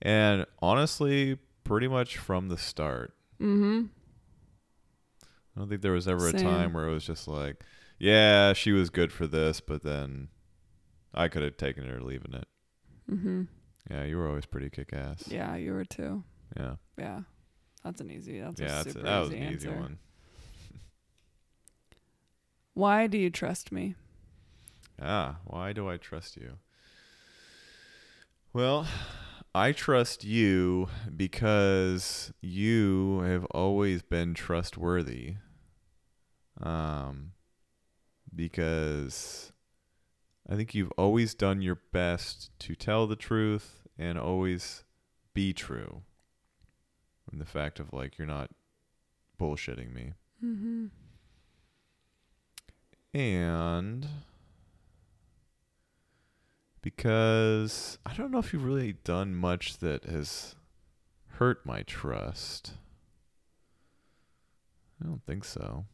And honestly, pretty much from the start. Mm-hmm. I don't think there was ever a time where it was just like, yeah, she was good for this, but then I could have taken it or leaving it. Mm-hmm. Yeah, you were always pretty kick-ass. Yeah, you were too. Yeah. Yeah. That's an easy, that was an easy one. Why do you trust me? Why do I trust you? Well, I trust you because you have always been trustworthy. Because I think you've always done your best to tell the truth and always be true. And the fact of like, you're not bullshitting me. Mm-hmm. And because I don't know if you've really done much that has hurt my trust. I don't think so.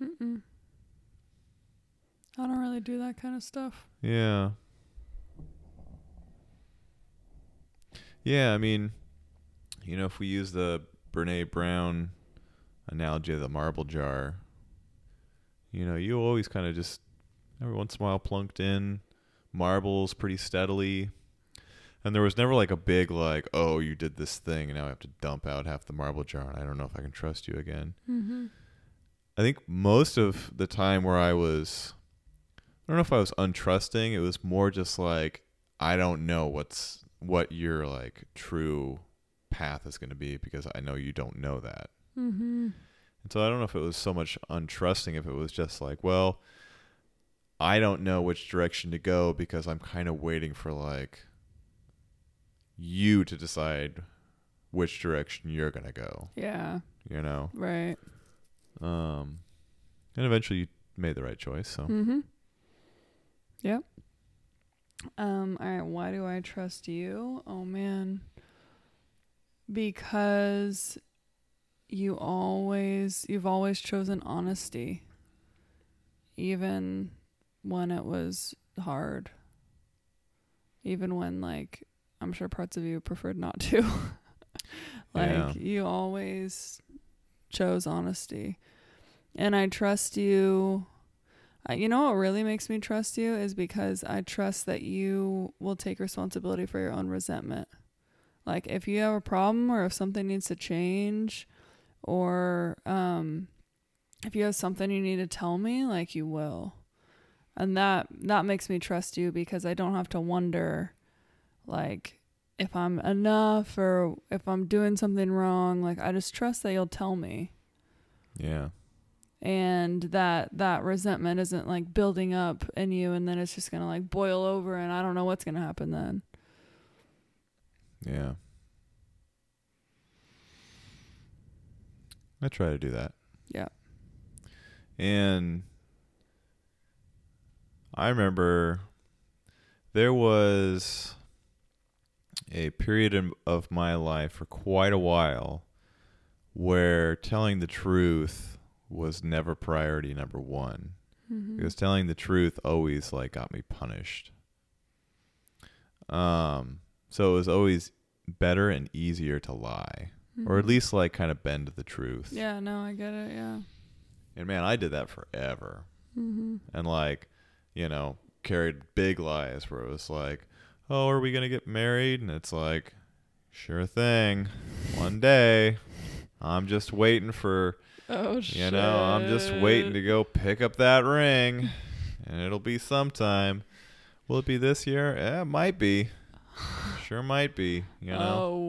Mm-mm. I don't really do that kind of stuff. Yeah. Yeah, I mean, you know, if we use the Brene Brown analogy of the marble jar, you know, you always kind of just every once in a while plunked in marbles pretty steadily. And there was never like a big like, oh, you did this thing and now I have to dump out half the marble jar and I don't know if I can trust you again. Mm-hmm. I think most of the time where I don't know if I was untrusting. It was more just like, I don't know what your like true path is going to be because I know you don't know that. Mm-hmm. And so I don't know if it was so much untrusting, if it was just like, well, I don't know which direction to go because I'm kind of waiting for like you to decide which direction you're going to go. Yeah. You know? Right. And eventually you made the right choice. So. Mm-hmm. Yep. All right. Why do I trust you? Oh, man. Because you've always chosen honesty. Even when it was hard. Even when, like, I'm sure parts of you preferred not to. Like, yeah. You always chose honesty. And I trust you. You know what really makes me trust you is because I trust that you will take responsibility for your own resentment. Like, if you have a problem or if something needs to change or if you have something you need to tell me, like, you will. And that makes me trust you because I don't have to wonder, like, if I'm enough or if I'm doing something wrong. Like, I just trust that you'll tell me. Yeah. And that resentment isn't like building up in you and then it's just going to like boil over and I don't know what's going to happen then. Yeah. I try to do that. Yeah. And I remember there was a period of my life for quite a while where telling the truth was never priority number one. Mm-hmm. Because telling the truth always like got me punished. So it was always better and easier to lie. Mm-hmm. Or at least like kind of bend the truth. Yeah, no, I get it, yeah. And man, I did that forever. Mm-hmm. And like, you know, carried big lies where it was like, oh, are we going to get married? And it's like, sure thing. One day. I'm just waiting for... Oh, shit. You know, I'm just waiting to go pick up that ring and it'll be sometime. Will it be this year? Yeah, it might be. Sure might be, you know. Oh,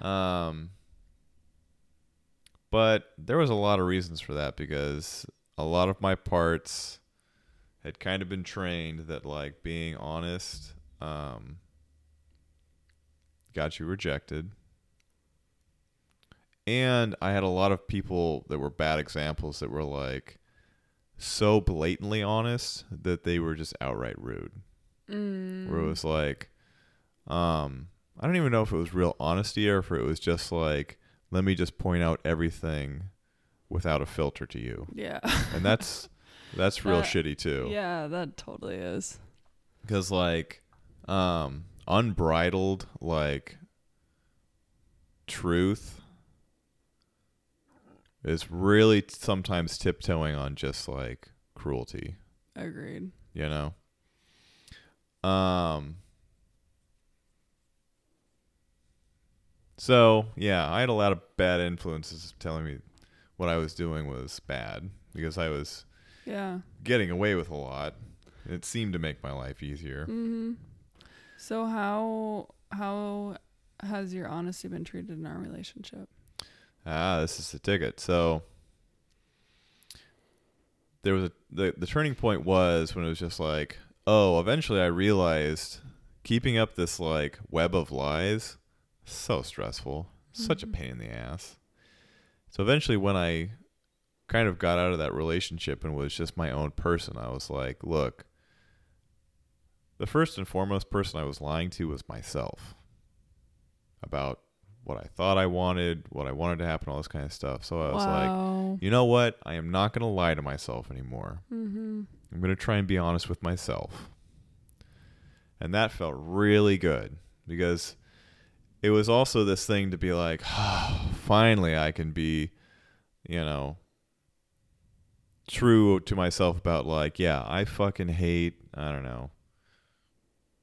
wow. But there was a lot of reasons for that because a lot of my parts had kind of been trained that like being honest got you rejected. And I had a lot of people that were bad examples that were like so blatantly honest that they were just outright rude. Mm. Where it was like, I don't even know if it was real honesty or if it was just like, let me just point out everything without a filter to you. Yeah. And that's real shitty too. Yeah, that totally is. Because like unbridled like truth is really sometimes tiptoeing on just like cruelty. Agreed. You know? So yeah, I had a lot of bad influences telling me what I was doing was bad because I was getting away with a lot. It seemed to make my life easier. Mm-hmm. So how has your honesty been treated in our relationship? This is the ticket. So there was the turning point was when it was just like, oh, eventually I realized keeping up this like web of lies, so stressful, mm-hmm. such a pain in the ass. So eventually when I kind of got out of that relationship and was just my own person, I was like, look, the first and foremost person I was lying to was myself about what I thought I wanted, what I wanted to happen, all this kind of stuff. So I was like, you know what? I am not going to lie to myself anymore. Mm-hmm. I'm going to try and be honest with myself. And that felt really good because it was also this thing to be like, oh, finally I can be, you know, true to myself about like, yeah, I fucking hate, I don't know,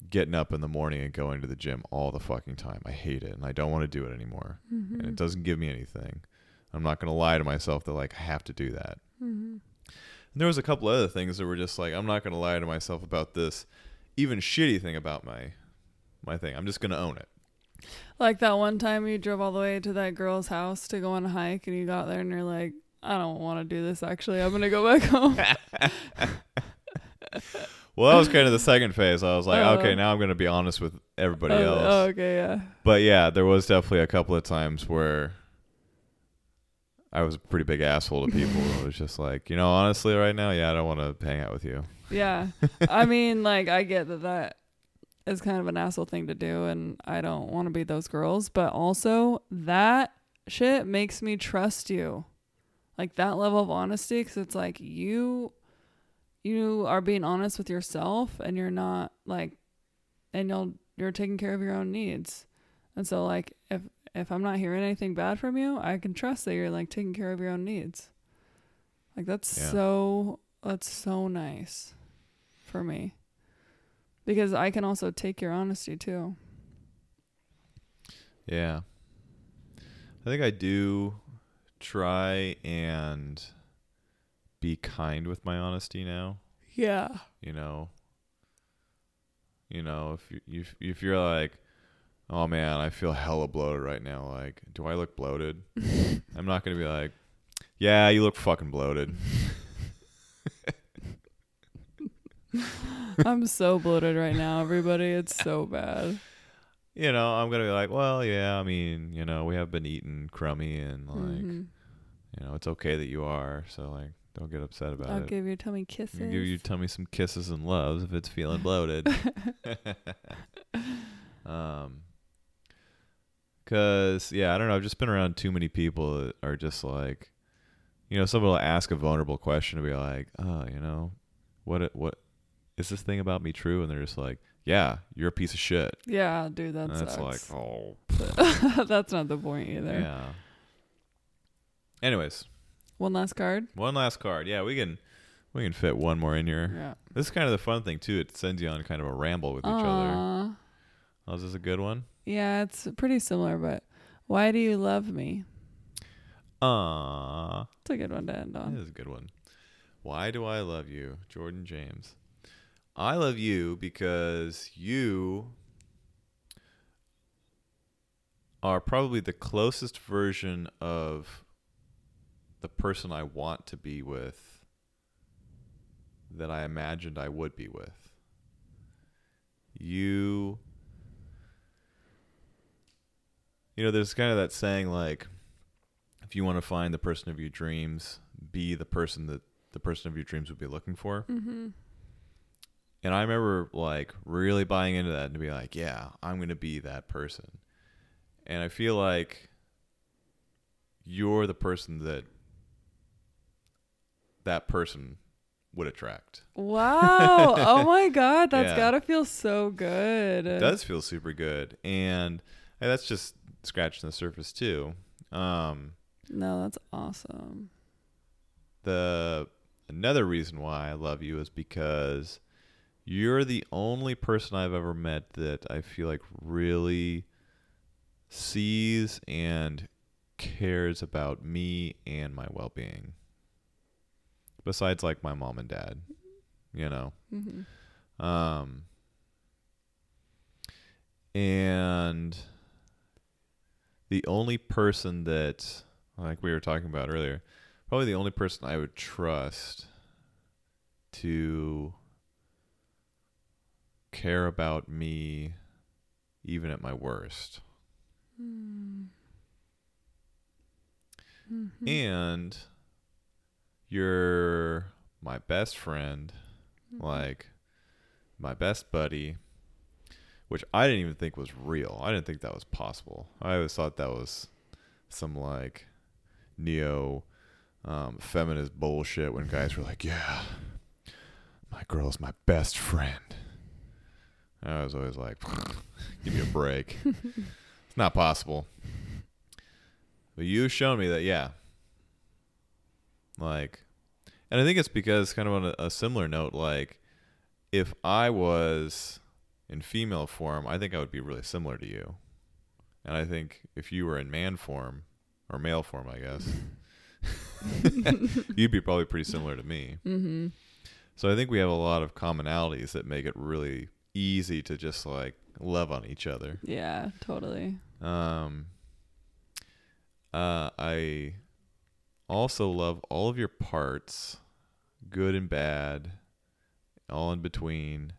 getting up in the morning and going to the gym all the fucking time. I hate it and I don't want to do it anymore. Mm-hmm. And it doesn't give me anything. I'm not going to lie to myself that like I have to do that. Mm-hmm. And there was a couple other things that were just like, I'm not going to lie to myself about this even shitty thing about my thing. I'm just going to own it. Like that one time you drove all the way to that girl's house to go on a hike and you got there and you're like, I don't want to do this actually. I'm going to go back home. Well, that was kind of the second phase. I was like, okay, now I'm going to be honest with everybody else. Oh, okay, yeah. But yeah, there was definitely a couple of times where I was a pretty big asshole to people. It was just like, honestly right now, yeah, I don't want to hang out with you. Yeah. I mean, like, I get that is kind of an asshole thing to do, and I don't want to be those girls. But also, that shit makes me trust you. Like, that level of honesty, because it's like, you are being honest with yourself, and you're not, like, and you're taking care of your own needs. And so, like, if I'm not hearing anything bad from you, I can trust that you're, like, taking care of your own needs. Like, that's so nice for me. Because I can also take your honesty, too. Yeah. I think I do try and be kind with my honesty now. Yeah. If you're like, oh man, I feel hella bloated right now. Like, do I look bloated? I'm not going to be like, yeah, you look fucking bloated. I'm so bloated right now, everybody. It's so bad. I'm going to be like, well, yeah, I mean, we have been eating crummy and like, it's okay that you are. So like, don't get upset about it. I'll give your tummy kisses. Give your tummy some kisses and loves if it's feeling bloated. 'Cause yeah, I don't know. I've just been around too many people that are just like, somebody will ask a vulnerable question and be like, oh, what is this thing about me true? And they're just like, yeah, you're a piece of shit. Yeah, dude, that sucks. That's like, oh. That's not the point either. Yeah. Anyways. One last card. Yeah, we can fit one more in here. Yeah. This is kind of the fun thing, too. It sends you on kind of a ramble with each other. Oh, is this a good one? Yeah, it's pretty similar, but why do you love me? It's a good one to end on. It is a good one. Why do I love you? Jordan James. I love you because you are probably the closest version of the person I want to be with that I imagined I would be with. You there's kind of that saying, like, if you want to find the person of your dreams, be the person that the person of your dreams would be looking for. Mm-hmm. And I remember like really buying into that and be like, yeah, I'm going to be that person. And I feel like you're the person that person would attract. Wow. Oh my God. That's got to feel so good. It does feel super good. And that's just scratching the surface too. No, that's awesome. Another reason why I love you is because you're the only person I've ever met that I feel like really sees and cares about me and my well-being. Besides, like, my mom and dad, Mm-hmm. And the only person that, like we were talking about earlier, probably the only person I would trust to care about me even at my worst. Mm-hmm. And you're my best friend, mm-hmm. like my best buddy, which I didn't even think was real. I didn't think that was possible. I always thought that was some like neo feminist bullshit when guys were like, yeah, my girl's my best friend. I was always like, give me a break. It's not possible. But you've shown me that, yeah. Like, and I think it's because kind of on a similar note, like if I was in female form, I think I would be really similar to you. And I think if you were in man form or male form, I guess, you'd be probably pretty similar to me. Mm-hmm. So I think we have a lot of commonalities that make it really easy to just like love on each other. Yeah, totally. I also love all of your parts, good and bad, all in between,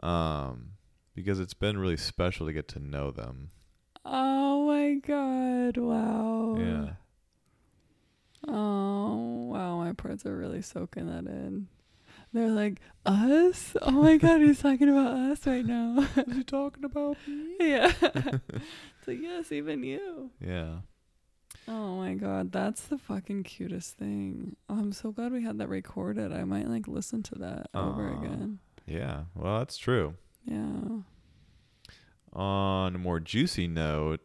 because it's been really special to get to know them. Oh my God. Wow. Yeah. Oh, wow. My parts are really soaking that in. They're like, us? Oh my God, he's talking about us right now. Is he talking about me? Yeah. It's like, yes, even you. Yeah. Oh my God, that's the fucking cutest thing. Oh, I'm so glad we had that recorded. I might like listen to that over again. Yeah, well, that's true. Yeah. On a more juicy note,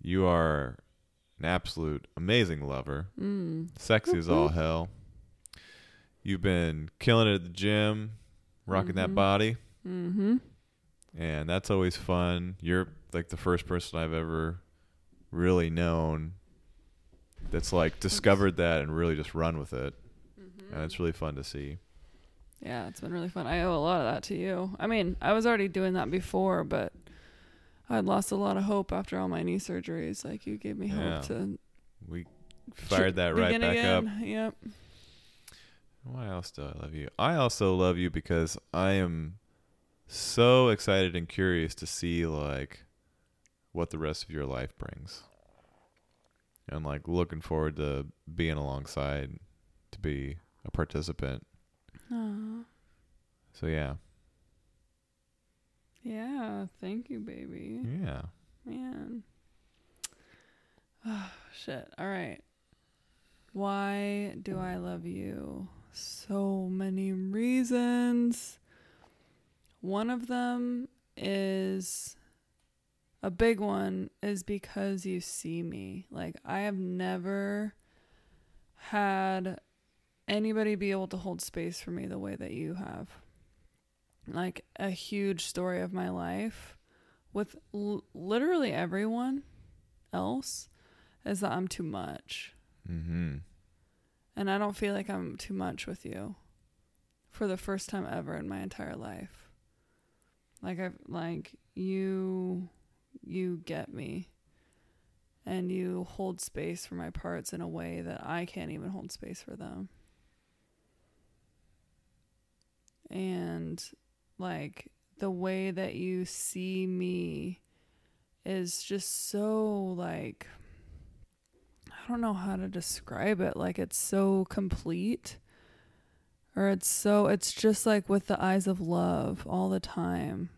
you are an absolute amazing lover. Sexy as all hell. You've been killing it at the gym, rocking that body. Mm-hmm. And that's always fun. You're like the first person I've ever really known that's like discovered that and really just run with it. Mm-hmm. And it's really fun to see. Yeah, it's been really fun. I owe a lot of that to you. I mean, I was already doing that before, but I'd lost a lot of hope after all my knee surgeries. Like, you gave me hope to... We fired that right back again. Up. Yep. Why else do I love you? I also love you because I am so excited and curious to see, like, what the rest of your life brings. And, like, looking forward to being alongside, to be a participant. Aww. So, yeah. Yeah, thank you, baby. Yeah. Man. Oh, shit. All right. Why do I love you? So many reasons. One of them is, a big one, is because you see me. Like, I have never had anybody be able to hold space for me the way that you have. Like, a huge story of my life with literally everyone else is that I'm too much. Mm-hmm. And I don't feel like I'm too much with you for the first time ever in my entire life. Like, I've like you get me, and you hold space for my parts in a way that I can't even hold space for them. And like, the way that you see me is just so, like, I don't know how to describe it. Like, it's so complete, or it's just like with the eyes of love all the time.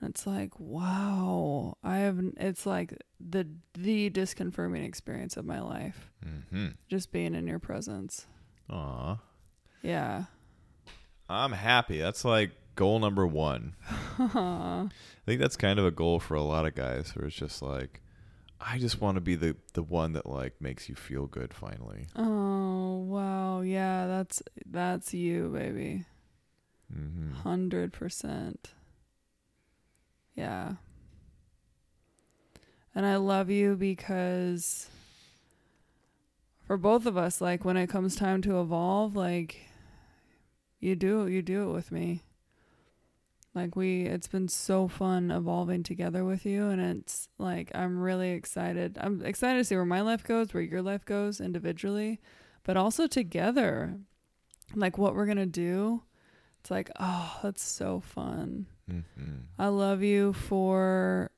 It's like, wow, it's like the disconfirming experience of my life. Mm-hmm. Just being in your presence. Aw. Yeah. I'm happy. That's like goal number one. I think that's kind of a goal for a lot of guys where it's just like, I just want to be the one that, like, makes you feel good finally. Oh, wow. Yeah, that's you, baby. 100%. Yeah. And I love you because for both of us, like, when it comes time to evolve, like, you do it with me. Like, it's been so fun evolving together with you, and it's like, I'm really excited. I'm excited to see where my life goes, where your life goes individually, but also together. Like, what we're going to do. It's like, oh, that's so fun. Mm-hmm. I love you for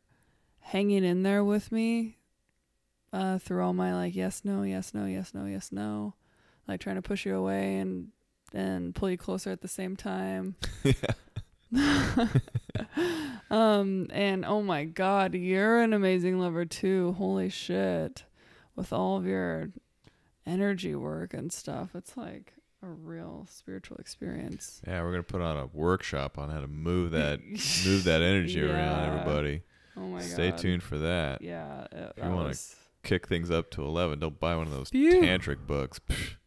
hanging in there with me through all my, like, yes, no, yes, no, yes, no, yes, no. Like, trying to push you away and pull you closer at the same time. Yeah. And oh my God, you're an amazing lover too. Holy shit. With all of your energy work and stuff, it's like a real spiritual experience. Yeah, we're gonna put on a workshop on how to move that energy around, everybody. Oh my God. Stay tuned for that. Yeah. If you want to kick things up to 11, don't buy one of those tantric books.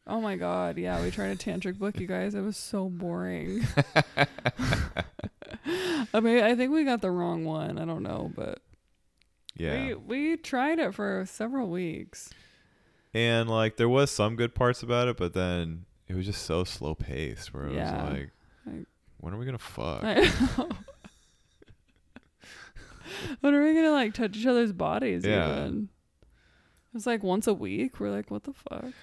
Oh my God, yeah, we tried a tantric book, you guys. It was so boring. I mean, I think we got the wrong one. I don't know, but yeah, we tried it for several weeks, and like, there was some good parts about it, but then it was just so slow paced. Where it was like, when are we gonna fuck? When are we gonna like touch each other's bodies? Yeah. Even? It was like once a week. We're like, what the fuck?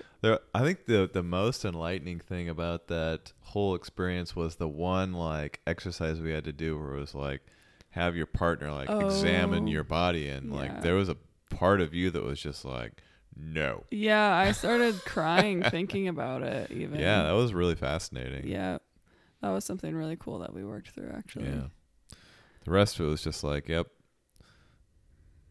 I think the most enlightening thing about that whole experience was the one like exercise we had to do where it was like have your partner like examine your body, and like there was a part of you that was just like, no. Yeah, I started crying thinking about it even. Yeah, that was really fascinating. Yeah. That was something really cool that we worked through actually. Yeah. The rest of it was just like, yep.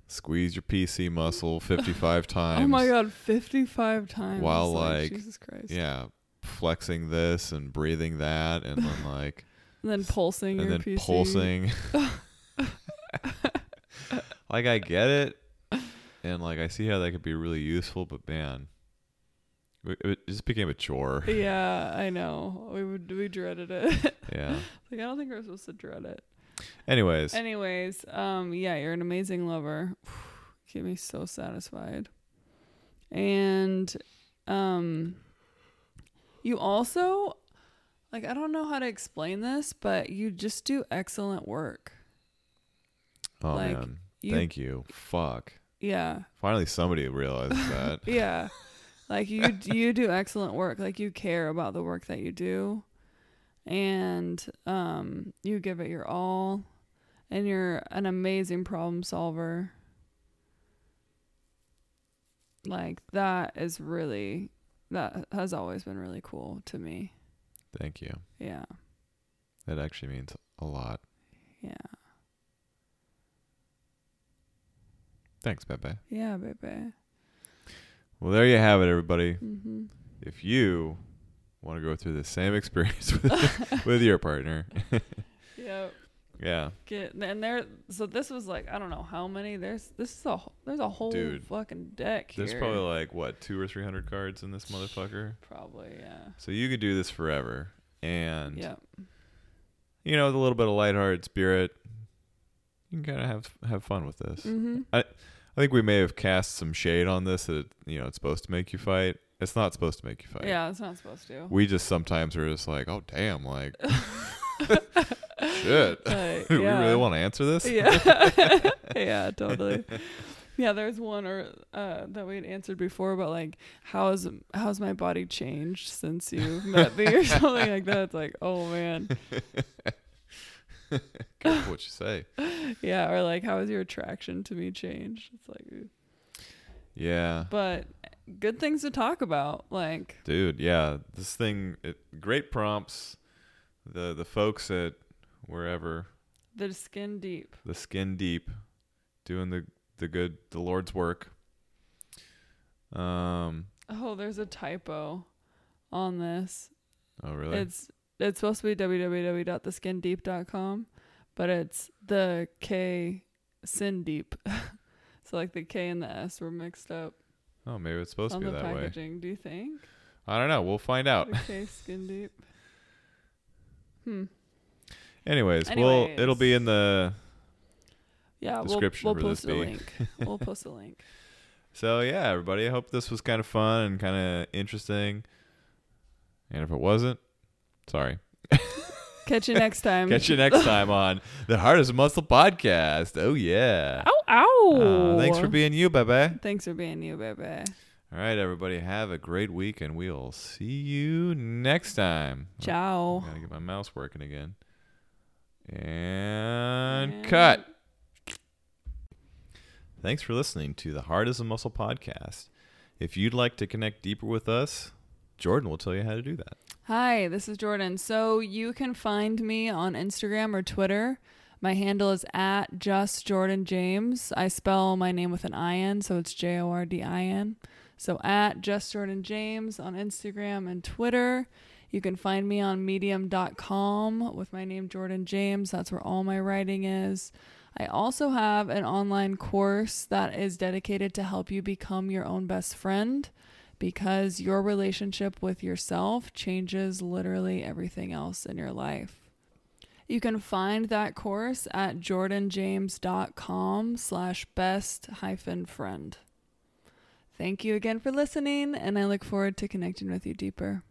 Squeeze your PC muscle 55 times. Oh my god, 55 times. While like Jesus Christ. Yeah, flexing this and breathing that, and then like and then pulsing and your PC. Like I get it. And like I see how that could be really useful, but man, it just became a chore. Yeah, I know. We dreaded it. Yeah. Like I don't think we're supposed to dread it. Anyways, yeah, you're an amazing lover. Get me so satisfied. And you also, like, I don't know how to explain this, but you just do excellent work. Oh, like, man. Thank you. Fuck. Yeah. Finally somebody realizes that. Yeah. Like you do excellent work. Like you care about the work that you do. And you give it your all, and you're an amazing problem solver. Like that has always been really cool to me. Thank you. Yeah. That actually means a lot. Yeah. Thanks, Bebe. Yeah, Bebe. Well, there you have it, everybody. Mm-hmm. If you want to go through the same experience with your partner. Yep. Yeah. So this was like, I don't know how many. There's a whole fucking deck here. There's probably like, what, 200 or 300 cards in this motherfucker? Probably, yeah. So you could do this forever. And, you know, with a little bit of lighthearted spirit, you can kind of have fun with this. Mm-hmm. I think we may have cast some shade on this that, you know, it's supposed to make you fight. It's not supposed to make you fight. Yeah, it's not supposed to. We just sometimes are just like, oh, damn, like, shit. We really want to answer this? Yeah, yeah, totally. Yeah, there's one that we had answered before about, like, how's my body changed since you met me or something like that. It's like, oh, man. Careful what you say. Yeah, or, like, how has your attraction to me changed? It's like, ooh. Yeah. But good things to talk about, like, dude. Yeah, this thing, great prompts. The folks at wherever, the Skin Deep, doing the Lord's work. Oh, there's a typo on this. Oh, really? It's supposed to be www.theskindeep.com, but it's the K Sin Deep. So like the K and the S were mixed up. Oh, maybe it's supposed to be that way. On the packaging, do you think? I don't know. We'll find out. Okay, Skin Deep. Anyways, well, it'll be in the description for this. We'll post a link. So, yeah, everybody, I hope this was kind of fun and kind of interesting. And if it wasn't, sorry. Catch you next time. Catch you next time on the Hardest Muscle Podcast. Oh, yeah. Ow, ow. Thanks for being you, baby. Thanks for being you, baby. All right, everybody. Have a great week, and we'll see you next time. Ciao. I got to get my mouse working again. And cut. Thanks for listening to the Hardest Muscle Podcast. If you'd like to connect deeper with us, Jordan will tell you how to do that. Hi, this is Jordan. So you can find me on Instagram or Twitter. My handle is @JustJordanJames. I spell my name with an I-N, so it's JORDIN. So @JustJordanJames on Instagram and Twitter. You can find me on medium.com with my name, Jordan James. That's where all my writing is. I also have an online course that is dedicated to help you become your own best friend, because your relationship with yourself changes literally everything else in your life. You can find that course at jordanjames.com/best-friend. Thank you again for listening, and I look forward to connecting with you deeper.